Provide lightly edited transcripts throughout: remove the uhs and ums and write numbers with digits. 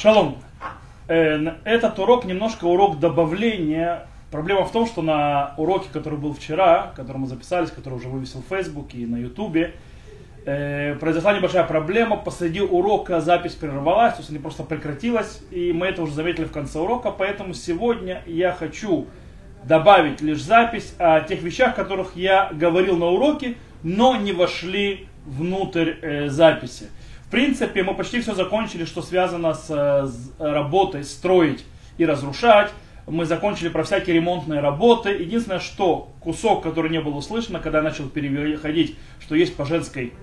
Шалом. Этот урок немножко урок добавления. Проблема в том, что на уроке, который был вчера, который мы записались, который уже вывесил в Facebook и на YouTube, произошла небольшая проблема. Посреди урока запись прервалась, то есть она просто прекратилась, и мы это уже заметили в конце урока. Поэтому сегодня я хочу добавить лишь запись о тех вещах, о которых я говорил на уроке, но не вошли внутрь записи. В принципе, мы почти все закончили, что связано с работой строить и разрушать. Мы закончили про всякие ремонтные работы. Единственное, что кусок, который не был услышан, когда я начал переходить, что есть по женской,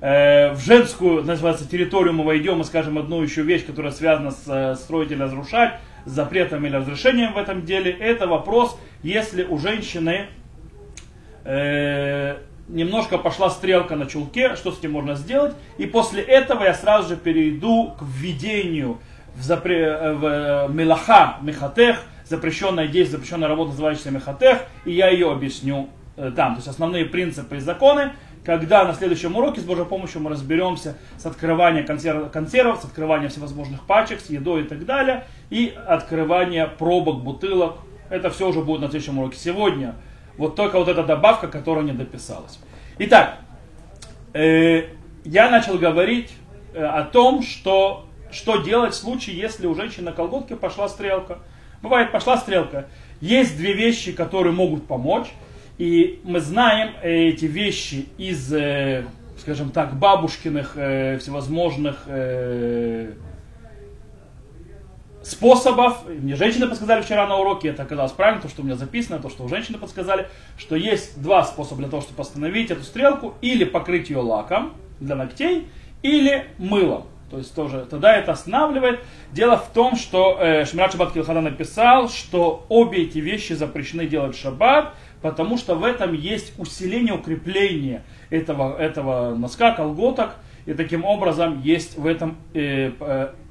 в женскую, называется, территорию мы войдем и скажем одну еще вещь, которая связана с строить или разрушать, с запретом или разрешением в этом деле. Это вопрос, если у женщины немножко пошла стрелка на чулке, что с этим можно сделать. И после этого я сразу же перейду к введению в мелаха, мехатех, запрещенное действие, запрещенная работа, называющаяся мехатех, и я ее объясню там. То есть основные принципы и законы, когда на следующем уроке с Божьей помощью мы разберемся с открыванием консервов, с открыванием всевозможных пачек, с едой и так далее, и открывание пробок, бутылок. Это все уже будет на следующем уроке. Сегодня вот только вот эта добавка, которая не дописалась. Итак, я начал говорить о том, что делать в случае, если у женщины на колготке пошла стрелка. Бывает, пошла стрелка. Есть две вещи, которые могут помочь. И мы знаем эти вещи из, скажем так, бабушкиных всевозможных способов. Мне женщины подсказали вчера на уроке, это оказалось правильно, то, что у меня записано, то, что у женщины подсказали, что есть два способа для того, чтобы остановить эту стрелку: или покрыть ее лаком для ногтей, или мылом. То есть тоже тогда это останавливает. Дело в том, что Шмират Шаббат Килхана написал, что обе эти вещи запрещены делать в шаббат, потому что в этом есть усиление, укрепление этого носка, колготок, и таким образом есть в этом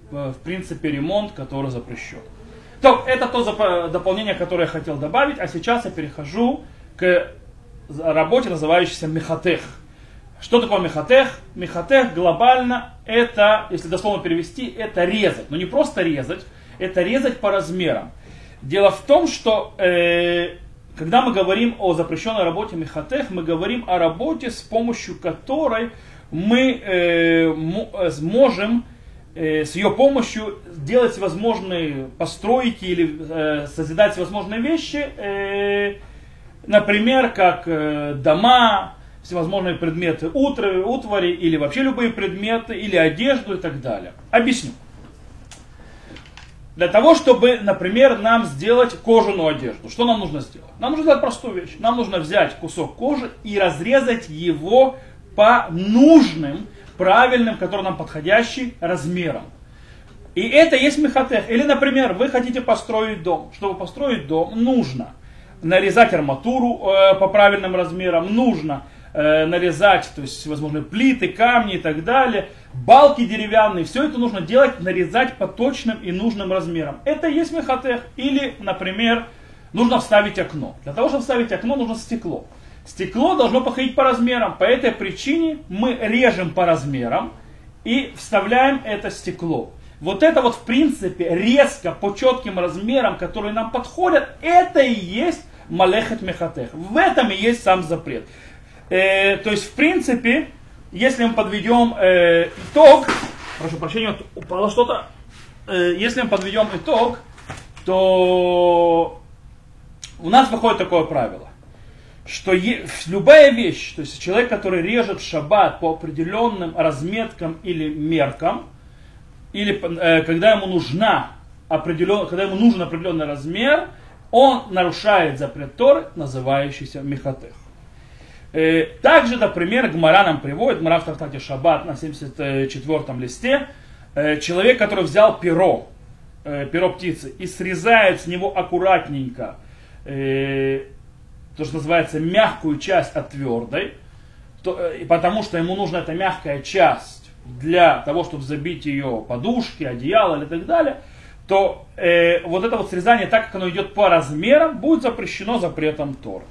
в принципе ремонт, который запрещен. Так, это то дополнение, которое я хотел добавить, а сейчас я перехожу к работе, называющейся мехатех. Что такое мехатех? Мехатех глобально это, если дословно перевести, это резать. Но не просто резать, это резать по размерам. Дело в том, что когда мы говорим о запрещенной работе мехатех, мы говорим о работе, с помощью которой мы сможем с ее помощью делать всевозможные постройки или созидать всевозможные вещи, например, как дома, всевозможные предметы утвари или вообще любые предметы, или одежду и так далее. Объясню. Для того, чтобы, например, нам сделать кожаную одежду, что нам нужно сделать? Нам нужно сделать простую вещь. Нам нужно взять кусок кожи и разрезать его по нужным, правильным, который нам подходящий, размерам. И это есть мехатех. Или, например, вы хотите построить дом. Чтобы построить дом, нужно нарезать арматуру по правильным размерам, нужно нарезать, то есть всевозможные плиты, камни и так далее, балки деревянные, все это нужно делать, нарезать по точным и нужным размерам. Это и есть мехатех. Или, например, нужно вставить окно. Для того, чтобы вставить окно, нужно стекло. Стекло должно подходить по размерам, по этой причине мы режем по размерам и вставляем это стекло. Вот это вот в принципе резко по четким размерам, которые нам подходят, это и есть малехет мехатех. В этом и есть сам запрет. То есть в принципе, если мы подведем итог, прошу прощения, упало что-то. Если мы подведем итог, то у нас выходит такое правило, что любая вещь, то есть человек, который режет шаббат по определенным разметкам или меркам, или когда ему нужен определенный размер, он нарушает запрет Торы, называющийся мехатех. Также, например, Гмара нам приводит, Гмара в трактате Шаббат на 74-м листе, человек, который взял перо птицы, и срезает с него аккуратненько, то, что называется, мягкую часть от твердой, потому что ему нужна эта мягкая часть, для того, чтобы забить ее подушки, одеяло и так далее, то вот это вот срезание, так как оно идет по размерам, будет запрещено запретом Торы.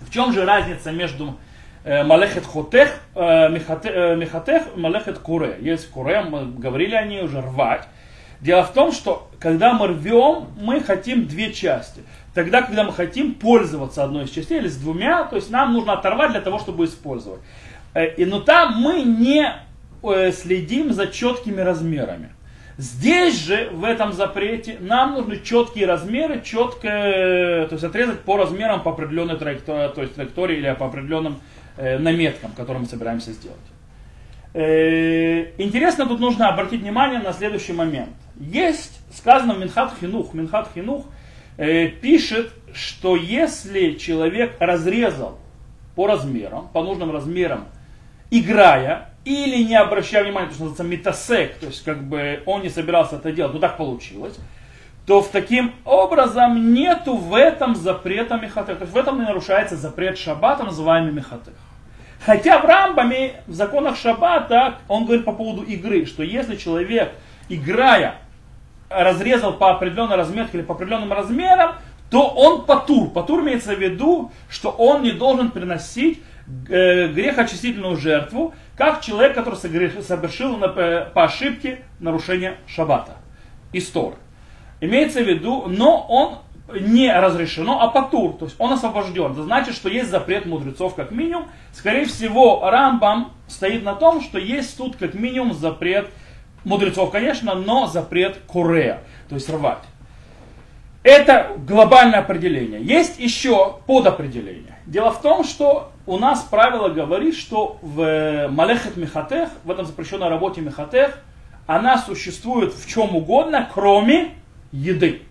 В чем же разница между малехет хотех, мехатех и малехет куре? Есть куре, мы говорили о ней уже, рвать. Дело в том, что когда мы рвем, мы хотим две части. Тогда, когда мы хотим пользоваться одной из частей или с двумя, то есть нам нужно оторвать для того, чтобы использовать. Но там мы не следим за четкими размерами. Здесь же, в этом запрете, нам нужны четкие размеры, четко, то есть отрезать по размерам по определенной траектории, то есть траектории или по определенным наметкам, которые мы собираемся сделать. Интересно, тут нужно обратить внимание на следующий момент. Есть, сказано в Минхат Хинух. Минхат Хинух пишет, что если человек разрезал по размерам, по нужным размерам, играя или не обращая внимания, то, что называется метасек, то есть как бы он не собирался это делать, но так получилось, то в таким образом нету в этом запрета мехатех. То есть в этом и нарушается запрет шаббата, называемый мехатех. Хотя в Рамбаме, в законах шаббата, он говорит по поводу игры, что если человек, играя, разрезал по определенной разметке или по определенным размерам, то он патур. Патур имеется в виду, что он не должен приносить грехоочистительную жертву, как человек, который совершил по ошибке нарушение шаббата из Торы. Имеется в виду, но он не разрешено, а патур, то есть он освобожден. Это значит, что есть запрет мудрецов как минимум. Скорее всего, Рамбам стоит на том, что есть тут как минимум запрет мудрецов, конечно, но запрет корея, то есть рвать. Это глобальное определение. Есть еще подопределение. Дело в том, что у нас правило говорит, что в Малехет Мехатех, в этом запрещенной работе Мехатех, она существует в чем угодно, кроме еды.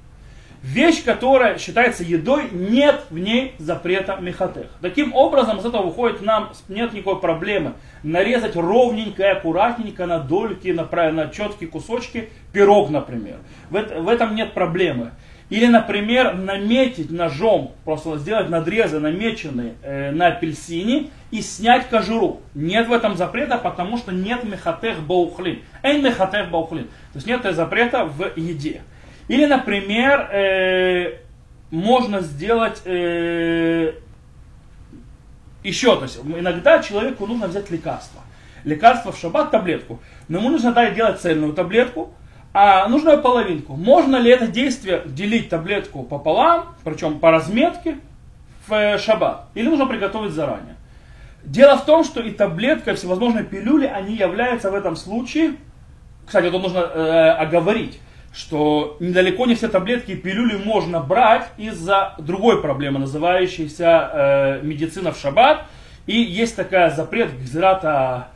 Вещь, которая считается едой, нет в ней запрета мехатех. Таким образом, из этого выходит нам, нет никакой проблемы нарезать ровненько и аккуратненько на дольки, на четкие кусочки пирог, например. В этом нет проблемы. Или, например, наметить ножом, просто сделать надрезы намеченные на апельсине и снять кожуру. Нет в этом запрета, потому что нет мехатех баухлин. Эй мехатех баухлин. То есть нет запрета в еде. Или, например, можно сделать еще, то есть иногда человеку нужно взять лекарство. Лекарство в шаббат, таблетку. Но ему нужно делать цельную таблетку, а нужную половинку. Можно ли это действие делить таблетку пополам, причем по разметке, в шаббат? Или нужно приготовить заранее? Дело в том, что и таблетка, и всевозможные пилюли, они являются в этом случае, кстати, это нужно оговорить, что недалеко не все таблетки и пилюли можно брать из-за другой проблемы, называющейся медицина в шаббат. И есть такая запрет гзирата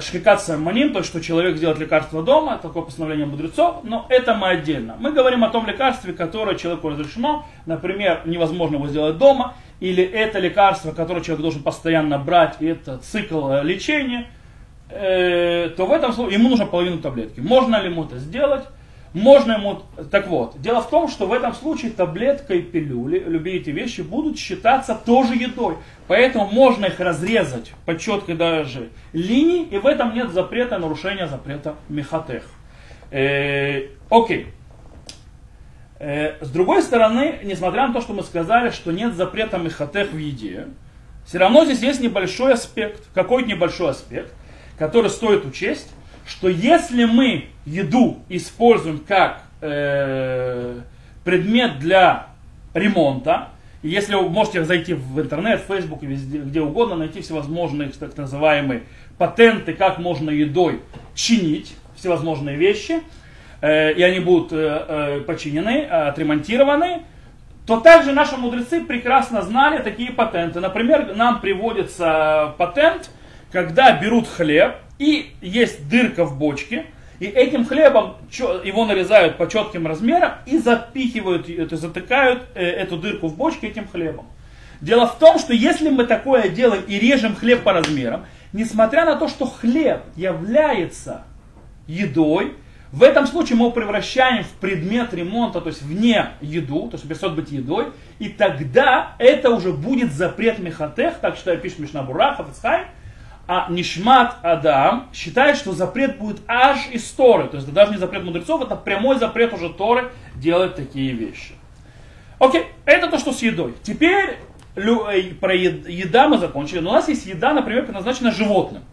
шхикат саманим, то есть что человек делает лекарство дома, такое постановление мудрецов, но это мы отдельно. Мы говорим о том лекарстве, которое человеку разрешено, например, невозможно его сделать дома, или это лекарство, которое человек должен постоянно брать, и это цикл лечения, то в этом случае ему нужна половина таблетки. Можно ли ему это сделать? Можно ему... Так вот, дело в том, что в этом случае таблетка и пилюли, любые эти вещи, будут считаться тоже едой. Поэтому можно их разрезать по четкой даже линии, и в этом нет запрета, нарушения запрета мехатех. Окей. С другой стороны, несмотря на то, что мы сказали, что нет запрета мехатех в еде, все равно здесь есть небольшой аспект, какой-то небольшой аспект, который стоит учесть, что если мы еду используем как предмет для ремонта, если вы можете зайти в интернет, в Facebook, везде, где угодно, найти всевозможные так называемые патенты, как можно едой чинить всевозможные вещи, и они будут починены, отремонтированы, то также наши мудрецы прекрасно знали такие патенты. Например, нам приводится патент, когда берут хлеб, и есть дырка в бочке, и этим хлебом его нарезают по четким размерам и запихивают, затыкают эту дырку в бочке этим хлебом. Дело в том, что если мы такое делаем и режем хлеб по размерам, несмотря на то, что хлеб является едой, в этом случае мы его превращаем в предмет ремонта, то есть вне еду, то есть перестает быть едой, и тогда это уже будет запрет мехатех, так что пишет Мишна Бура, Хафецхайм, а Нишмат Адам считает, что запрет будет аж из Торы. То есть это даже не запрет мудрецов, это прямой запрет уже Торы делать такие вещи. Окей, это то, что с едой. Теперь про еда мы закончили. Но у нас есть еда, например, предназначенная животным.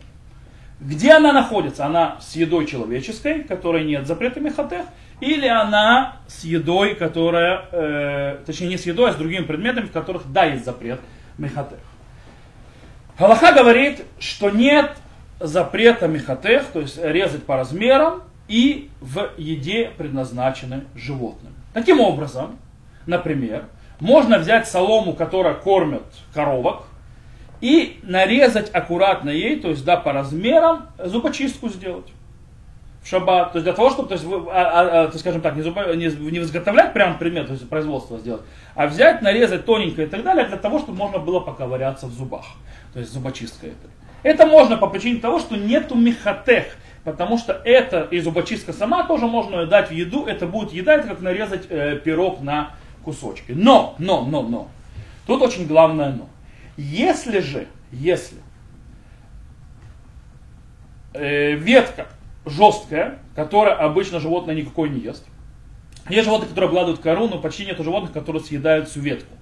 Где она находится? Она с едой человеческой, которой нет запрета михатех, или она с едой, которая, точнее не с едой, а с другими предметами, в которых да есть запрет михатех. Галаха говорит, что нет запрета михатех, то есть резать по размерам и в еде, предназначенной животным. Таким образом, например, можно взять солому, которая кормит коровок, и нарезать аккуратно ей, то есть да, по размерам, зубочистку сделать в шаббат. То есть для того, чтобы, то есть, скажем так, не изготовлять прям предмет, то есть производство сделать, а взять, нарезать тоненько и так далее, для того, чтобы можно было поковыряться в зубах. То есть зубочистка это. Это можно по причине того, что нету михатех, потому что это и зубочистка сама тоже можно дать в еду, это будет еда, это как нарезать пирог на кусочки. Но, тут очень главное но. Если ветка жесткая, которая обычно животное никакое не ест, есть животные, которые обгладывают кору, но почти нет животных, которые съедают всю ветку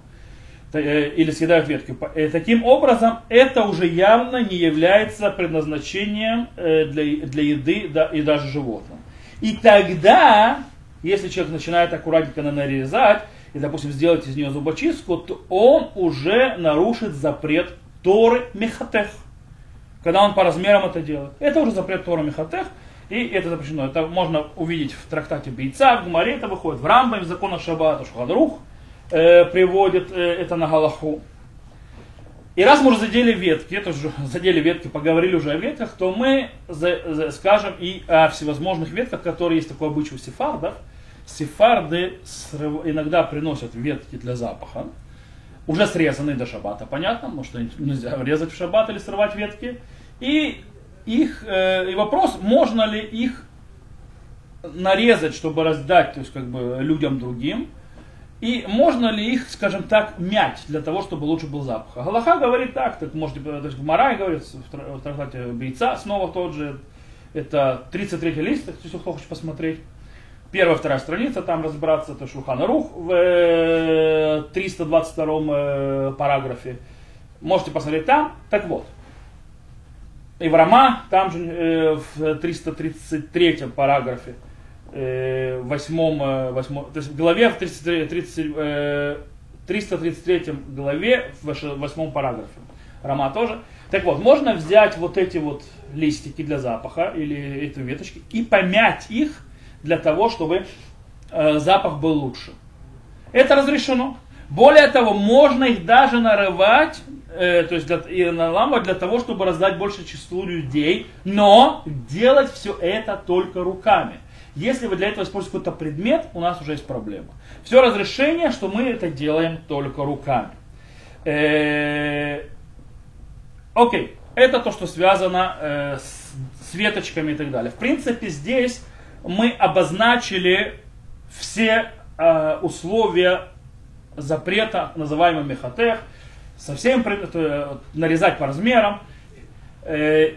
или съедают ветки. Таким образом, это уже явно не является предназначением для еды и даже животным. И тогда, если человек начинает аккуратненько нарезать, и, допустим, сделать из нее зубочистку, то он уже нарушит запрет Торы Мехатех, когда он по размерам это делает. Это уже запрет Торы Мехатех, и это запрещено. Это можно увидеть в трактате Бейца, в Гумаре это выходит, в Рамбаме, в законах Шаббата, Шулхан Арух приводит это на Галаху. И раз мы уже задели ветки, поговорили уже о ветках, то мы скажем и о всевозможных ветках, которые есть такой обычай у сефардов. Сефарды иногда приносят ветки для запаха, уже срезанные до шаббата, понятно, потому что нельзя резать в шаббат или срывать ветки. И вопрос, можно ли их нарезать, чтобы раздать, то есть как бы людям другим, и можно ли их, скажем так, мять, для того, чтобы лучше был запах. Галаха говорит так можете, то есть Гмарай говорит в трактате Бейца, снова тот же, это 33-й лист, если кто хочет посмотреть. Первая, вторая страница, там разбираться, это Шулхан Арух в 322 параграфе. Можете посмотреть там. Так вот. И в Рама, там же в 333 параграфе, в 333 главе, в 8 параграфе. Рама тоже. Так вот, можно взять вот эти вот листики для запаха, или эти веточки, и помять их, для того, чтобы запах был лучше. Это разрешено. Более того, можно их даже нарывать, то есть наламывать для того, чтобы раздать большее число людей, но делать все это только руками. Если вы для этого используете какой-то предмет, у нас уже есть проблема. Все разрешение, что мы это делаем только руками. Окей, это то, что связано с веточками и так далее. В принципе, здесь мы обозначили все условия запрета, называемый мехатех, совсем нарезать по размерам. Как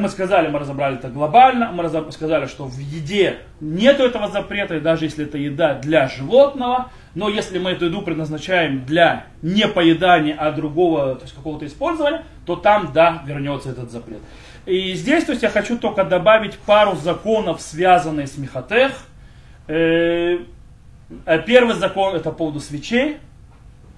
мы сказали, мы разобрали это глобально, мы сказали, что в еде нет этого запрета, и даже если это еда для животного, но если мы эту еду предназначаем для не поедания, а другого, то есть какого-то использования, то там, да, вернется этот запрет. И здесь, то есть, я хочу только добавить пару законов, связанных с михатех. Первый закон это по поводу свечей,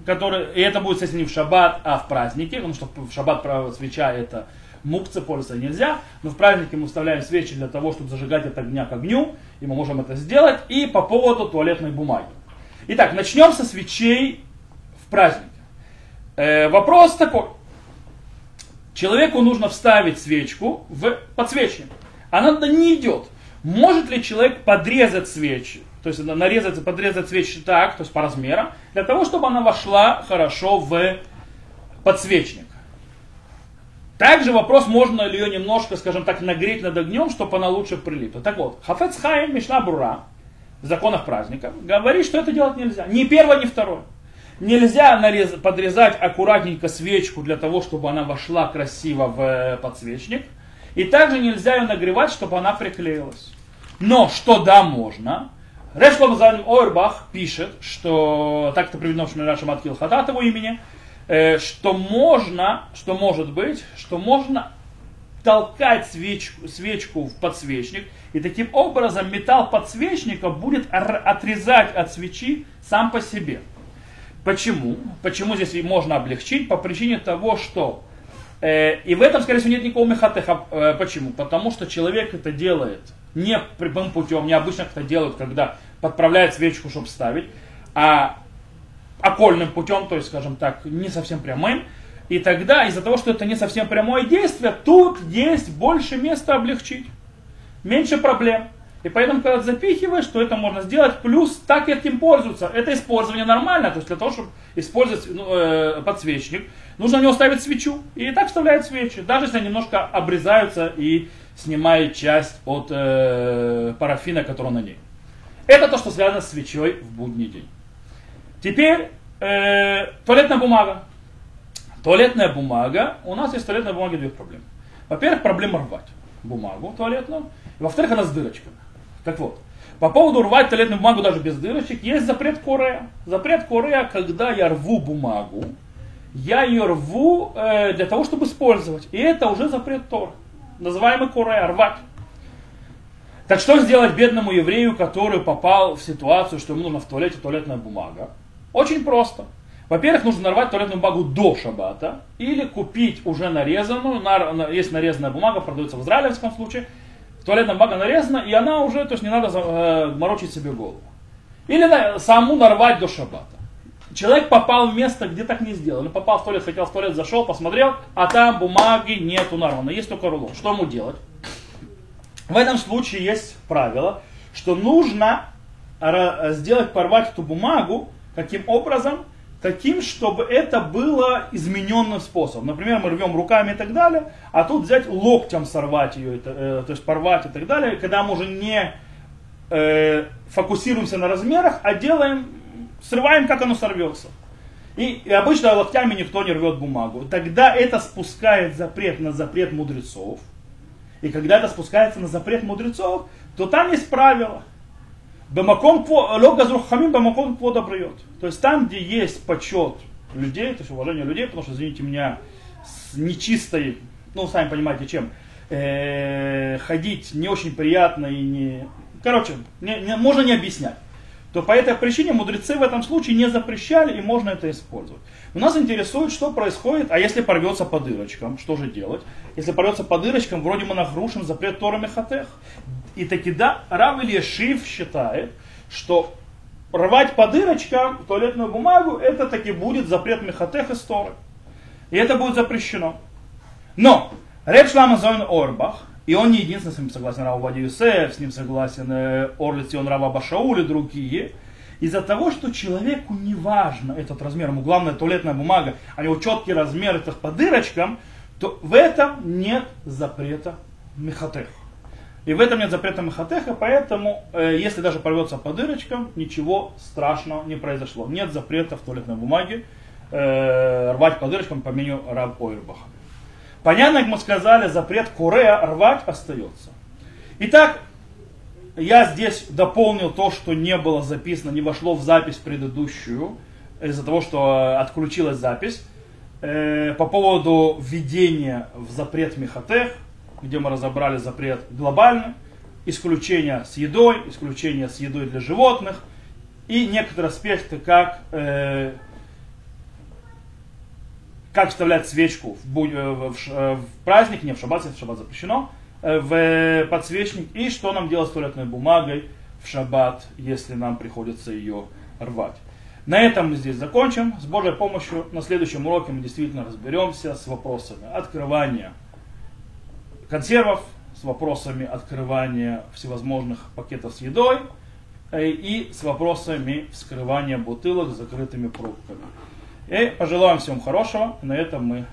которые, и это будет, если не в шаббат, а в праздники, потому что в шаббат право свеча это мукце, пользоваться нельзя, но в праздники мы вставляем свечи для того, чтобы зажигать от огня к огню, и мы можем это сделать. И по поводу туалетной бумаги. Итак, начнем со свечей в праздники. Вопрос такой. Человеку нужно вставить свечку в подсвечник. Она туда не идет. Может ли человек подрезать свечи, то есть нарезать и подрезать свечи так, то есть по размерам, для того, чтобы она вошла хорошо в подсвечник? Также вопрос, можно ли ее немножко, скажем так, нагреть над огнем, чтобы она лучше прилипла. Так вот, Хафец Хаим, Мишна Брура, в законах праздников, говорит, что это делать нельзя. Ни первое, ни второе. Нельзя подрезать аккуратненько свечку для того, чтобы она вошла красиво в подсвечник. И также нельзя ее нагревать, чтобы она приклеилась. Но что да, можно. Реш Шломо Зальман Ойрбах пишет, что, так это приведено в Шмират Шаббат Хилхот от его имени, что можно толкать свечку в подсвечник, и таким образом металл подсвечника будет отрезать от свечи сам по себе. Почему? Почему здесь можно облегчить? По причине того, что... и в этом, скорее всего, нет никакого мехатеха. Почему? Потому что человек это делает не прямым путем, не обычно это делают, когда подправляют свечку, чтобы ставить, а окольным путем, то есть, скажем так, не совсем прямым. И тогда, из-за того, что это не совсем прямое действие, тут есть больше места облегчить, меньше проблем. И поэтому, когда запихиваешь, то это можно сделать, плюс так этим пользуются. Это использование нормально, то есть для того, чтобы использовать подсвечник, нужно в него ставить свечу. И так вставляют свечи, даже если они немножко обрезаются и снимают часть от парафина, который на ней. Это то, что связано с свечой в будний день. Теперь туалетная бумага. Туалетная бумага. У нас есть в туалетной бумаге две проблемы. Во-первых, проблема рвать бумагу туалетную. Во-вторых, она с дырочками. Так вот, по поводу рвать туалетную бумагу даже без дырочек, есть запрет корея. Запрет корея, когда я рву бумагу, я ее рву для того, чтобы использовать. И это уже запрет Тор, называемый корея, рвать. Так что сделать бедному еврею, который попал в ситуацию, что ему нужна в туалете туалетная бумага? Очень просто. Во-первых, нужно нарвать туалетную бумагу до шаббата или купить уже нарезанную. Есть нарезанная бумага, продается в Израиле, в этом случае. Туалетная бумага нарезана, и она уже, то есть не надо морочить себе голову. Или саму нарвать до шаббата. Человек попал в место, где так не сделали. Попал в туалет, хотел в туалет, зашел, посмотрел, а там бумаги нету нарванной, есть только рулон. Что ему делать? В этом случае есть правило, что нужно сделать, порвать эту бумагу, каким образом? Таким, чтобы это было измененным способом. Например, мы рвем руками и так далее, а тут взять локтем сорвать ее, то есть порвать и так далее, когда мы уже не фокусируемся на размерах, а делаем, срываем, как оно сорвется. И обычно локтями никто не рвет бумагу. Тогда это спускает запрет на запрет мудрецов. И когда это спускается на запрет мудрецов, то там есть правило. То есть там, где есть почет людей, то есть уважение людей, потому что, извините меня, с нечистой, ну сами понимаете чем, ходить не очень приятно и не... Короче, можно не объяснять. То по этой причине мудрецы в этом случае не запрещали и можно это использовать. Но нас интересует, что происходит, а если порвется по дырочкам, что же делать? Если порвется по дырочкам, вроде мы нарушим запрет Тора Мехатех. И таки да, Рав Ильяшив считает, что рвать по дырочкам туалетную бумагу, это таки будет запрет Мехатех из Торы. И это будет запрещено. Но Реб Шломо Зойн Орбах, и он не единственный, с ним согласен Рав Овадия Йосеф, с ним согласен Орлиц и он Рав Аба Шауль и другие. Из-за того, что человеку не важно этот размер, ему главное туалетная бумага, а у него четкий размер это по дырочкам, то в этом нет запрета Мехатех. И в этом нет запрета Мехатеха, поэтому, если даже порвется по дырочкам, ничего страшного не произошло. Нет запрета в туалетной бумаге рвать по дырочкам, по мнению Рав Ойрбаха. Понятно, как мы сказали, запрет корея рвать остается. Итак, я здесь дополнил то, что не было записано, не вошло в запись предыдущую, из-за того, что отключилась запись, по поводу введения в запрет Мехатех, где мы разобрали запрет глобальный, исключение с едой для животных и некоторые аспекты, как вставлять свечку в праздник, не в шаббат, в шаббат запрещено, в подсвечник и что нам делать с туалетной бумагой в шаббат, если нам приходится ее рвать. На этом мы здесь закончим. С Божьей помощью на следующем уроке мы действительно разберемся с вопросами открывания консервов, с вопросами открывания всевозможных пакетов с едой и с вопросами вскрывания бутылок с закрытыми пробками. И пожелаем всем хорошего. На этом мы